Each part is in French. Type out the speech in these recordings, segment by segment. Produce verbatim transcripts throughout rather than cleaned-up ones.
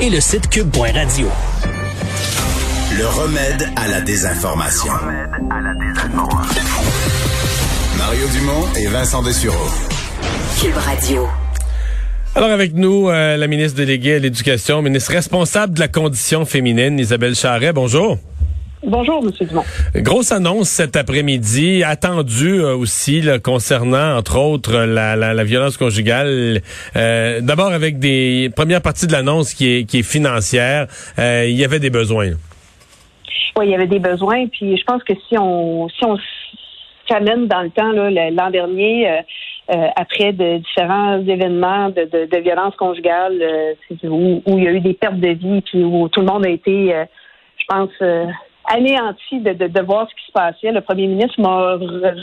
Et le site cube point radio. Le remède à la désinformation. Le remède à la désinformation. Mario Dumont et Vincent Dessureau. Cube Radio. Alors avec nous, euh, la ministre déléguée à l'Éducation, ministre responsable de la condition féminine, Isabelle Charest. Bonjour. Bonjour, M. Dumont. Grosse annonce cet après-midi, attendue euh, aussi là, concernant, entre autres, la, la, la violence conjugale. Euh, d'abord avec des premières parties de l'annonce qui est, qui est financière. Euh, il y avait des besoins. Oui, il y avait des besoins. Puis je pense que si on si on s'amène dans le temps, là, l'an dernier, euh, euh, après de différents événements de, de, de violence conjugale, euh, où, où il y a eu des pertes de vie, puis où tout le monde a été, euh, je pense... Euh, anéanti de, de, de voir ce qui se passait. Le premier ministre m'a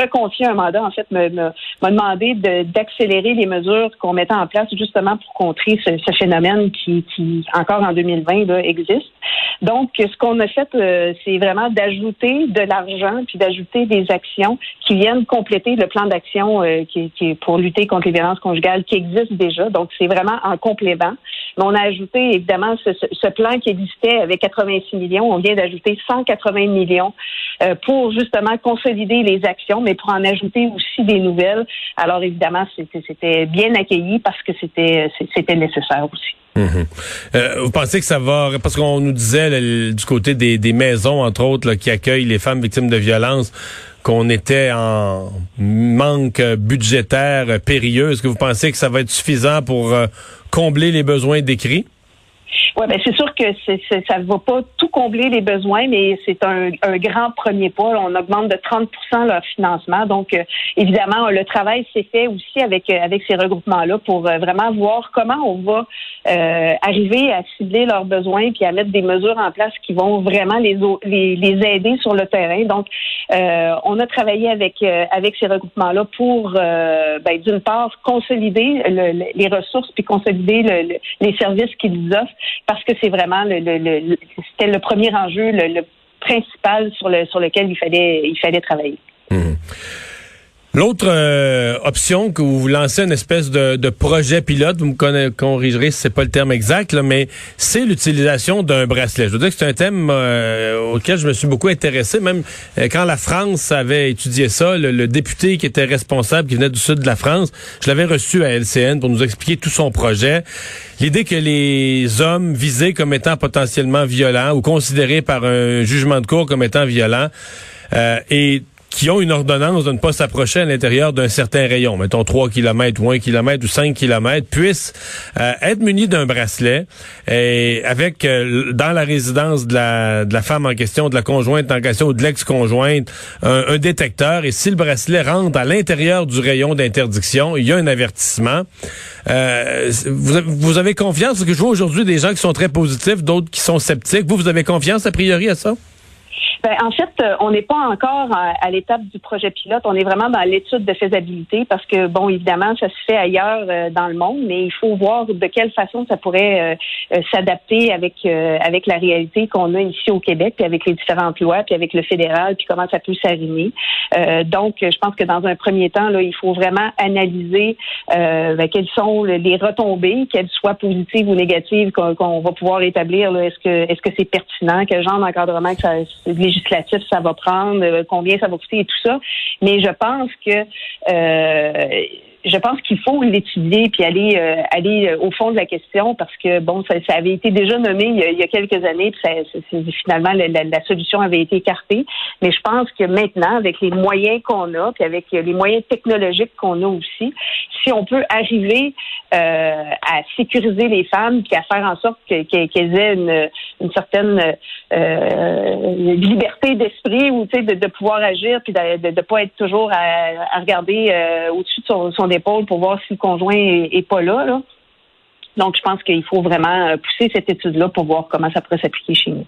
reconfié un mandat, en fait, me, me, m'a demandé de, d'accélérer les mesures qu'on mettait en place justement pour contrer ce, ce phénomène qui, qui, encore en deux mille vingt, là, existe. Donc, ce qu'on a fait, euh, c'est vraiment d'ajouter de l'argent puis d'ajouter des actions qui viennent compléter le plan d'action euh, qui, qui est pour lutter contre les violences conjugales qui existe déjà. Donc, c'est vraiment en complément. Mais on a ajouté, évidemment, ce, ce, ce plan qui existait avec quatre-vingt-six millions. On vient d'ajouter cent quatre-vingts millions euh, pour justement consolider les actions, mais pour en ajouter aussi des nouvelles. Alors, évidemment, c'était, c'était bien accueilli parce que c'était, c'était nécessaire aussi. Mmh. Euh, vous pensez que ça va... Parce qu'on nous disait là, du côté des, des maisons, entre autres, là, qui accueillent les femmes victimes de violences, qu'on était en manque budgétaire périlleux. Est-ce que vous pensez que ça va être suffisant pour euh, combler les besoins décrits? Oui, bien, c'est sûr que c'est, c'est, ça ne va pas tout combler les besoins, mais c'est un, un grand premier pas. On augmente de trente pour cent leur financement. Donc, euh, évidemment, le travail s'est fait aussi avec, avec ces regroupements-là pour euh, vraiment voir comment on va euh, arriver à cibler leurs besoins puis à mettre des mesures en place qui vont vraiment les, les, les aider sur le terrain. Donc, euh, on a travaillé avec, euh, avec ces regroupements-là pour, euh, bien, d'une part, consolider le, les ressources puis consolider le, le, les services qu'ils offrent. Parce que c'est vraiment le, le, le c'était le premier enjeu, le, le principal sur le sur lequel il fallait il fallait travailler. Mmh. L'autre euh, option, que vous lancez une espèce de, de projet pilote, vous me corrigerez si c'est pas le terme exact, là, mais c'est l'utilisation d'un bracelet. Je veux dire que c'est un thème euh, auquel je me suis beaucoup intéressé, même euh, quand la France avait étudié ça, le, le député qui était responsable, qui venait du sud de la France, je l'avais reçu à L C N pour nous expliquer tout son projet. L'idée que les hommes visés comme étant potentiellement violents ou considérés par un jugement de cour comme étant violents euh, et qui ont une ordonnance de ne pas s'approcher à l'intérieur d'un certain rayon, mettons trois kilomètres ou un kilomètre ou cinq kilomètres, puissent euh, être munis d'un bracelet et avec euh, dans la résidence de la, de la femme en question, de la conjointe en question ou de l'ex-conjointe, un, un détecteur. Et si le bracelet rentre à l'intérieur du rayon d'interdiction, il y a un avertissement. Euh, vous, vous avez confiance? Parce que je vois aujourd'hui des gens qui sont très positifs, d'autres qui sont sceptiques. Vous, vous avez confiance a priori à ça? Ben, en fait, on n'est pas encore à, à l'étape du projet pilote. On est vraiment dans l'étude de faisabilité parce que, bon, évidemment, ça se fait ailleurs euh, dans le monde, mais il faut voir de quelle façon ça pourrait euh, euh, s'adapter avec euh, avec la réalité qu'on a ici au Québec, puis avec les différentes lois, puis avec le fédéral, puis comment ça peut s'arrimer. Euh, donc, je pense que dans un premier temps, là, il faut vraiment analyser euh, ben, quelles sont les retombées, qu'elles soient positives ou négatives, qu'on, qu'on va pouvoir établir. Là, est-ce que est-ce que c'est pertinent, quel genre d'encadrement que ça législatif, ça va prendre, combien ça va coûter et tout ça. Mais je pense que euh, je pense qu'il faut l'étudier puis aller euh, aller au fond de la question parce que bon, ça, ça avait été déjà nommé il y a, il y a quelques années puis ça, c'est, finalement la, la, la solution avait été écartée. Mais je pense que maintenant, avec les moyens qu'on a puis avec les moyens technologiques qu'on a aussi, si on peut arriver euh, à sécuriser les femmes puis à faire en sorte que, qu'elles aient une, une certaine euh, liberté d'esprit ou tu sais de, de pouvoir agir puis de de, de pas être toujours à, à regarder euh, au-dessus de son, son épaule pour voir si le conjoint est, est pas là, là. Donc, je pense qu'il faut vraiment pousser cette étude-là pour voir comment ça pourrait s'appliquer chez nous.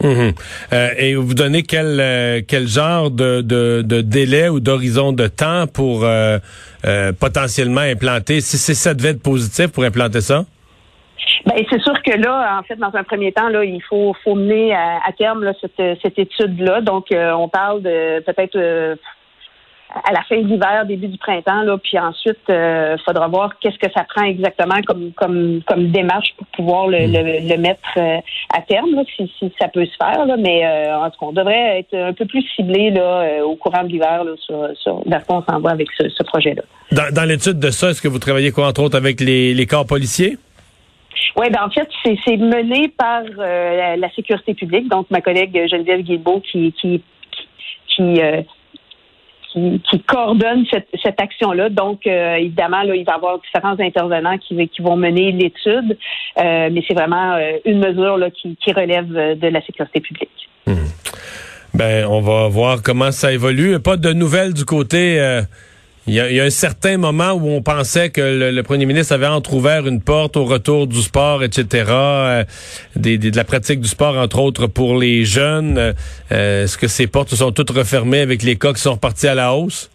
Mmh. Euh, et vous donnez quel euh, quel genre de, de de délai ou d'horizon de temps pour euh, euh, potentiellement implanter, si, si ça devait être positif, pour implanter ça? Ben c'est sûr que là, en fait, dans un premier temps, là, il faut faut mener à, à terme là, cette cette étude-là. Donc, euh, on parle de peut-être euh, à la fin de l'hiver, début du printemps, là, puis ensuite, il euh, faudra voir qu'est-ce que ça prend exactement comme comme comme démarche pour pouvoir le, le, le mettre euh, à terme, là, si, si ça peut se faire, là, mais euh, en tout cas, on devrait être un peu plus ciblé là, euh, au courant de l'hiver là, sur, sur vers quoi on s'en va avec ce, ce projet-là. Dans, dans l'étude de ça, est-ce que vous travaillez quoi, entre autres, avec les, les corps policiers? Oui, ben en fait, c'est, c'est mené par euh, la, la sécurité publique, donc ma collègue Geneviève Guilbeault qui... qui, qui, qui euh, Qui, qui coordonne cette, cette action-là. Donc, euh, évidemment, là, il va y avoir différents intervenants qui, qui vont mener l'étude, euh, mais c'est vraiment euh, une mesure là, qui, qui relève de la sécurité publique. Mmh. Ben, on va voir comment ça évolue. Pas de nouvelles du côté... Il euh, y, y a un certain moment où on pensait que le, le premier ministre avait entrouvert une porte au retour du sport, et cetera, euh, des, des, de la pratique du sport, entre autres, pour les jeunes. Euh, est-ce que ces portes se sont toutes refermées avec les cas qui sont repartis à la hausse?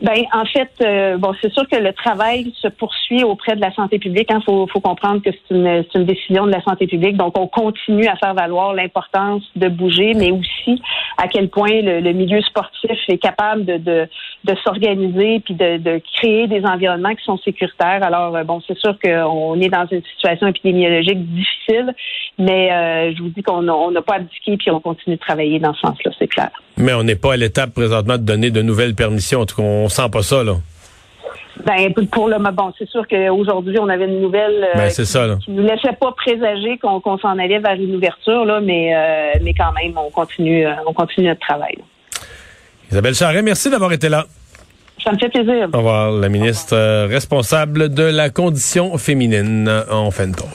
Ben en fait, euh, bon, c'est sûr que le travail se poursuit auprès de la santé publique. Hein, faut, faut comprendre que c'est une, c'est une décision de la santé publique. Donc, on continue à faire valoir l'importance de bouger, mais aussi à quel point le, le milieu sportif est capable de, de, de s'organiser puis de, de créer des environnements qui sont sécuritaires. Alors, euh, bon, c'est sûr qu'on est dans une situation épidémiologique difficile, mais euh, je vous dis qu'on on n'a pas abdiqué puis on continue de travailler dans ce sens-là, c'est clair. Mais on n'est pas à l'étape présentement de donner de nouvelles permissions. En tout cas, on On sent pas ça, là. Ben, pour le moment, bon, c'est sûr qu'aujourd'hui, on avait une nouvelle euh, ben, c'est qui, ça, là. qui nous laissait pas présager qu'on, qu'on s'en allait vers une ouverture, là, mais, euh, mais quand même, on continue, on continue notre travail. Là. Isabelle Charest, merci d'avoir été là. Ça me fait plaisir. Au revoir, la ministre Au revoir. responsable de la condition féminine en fin de pause.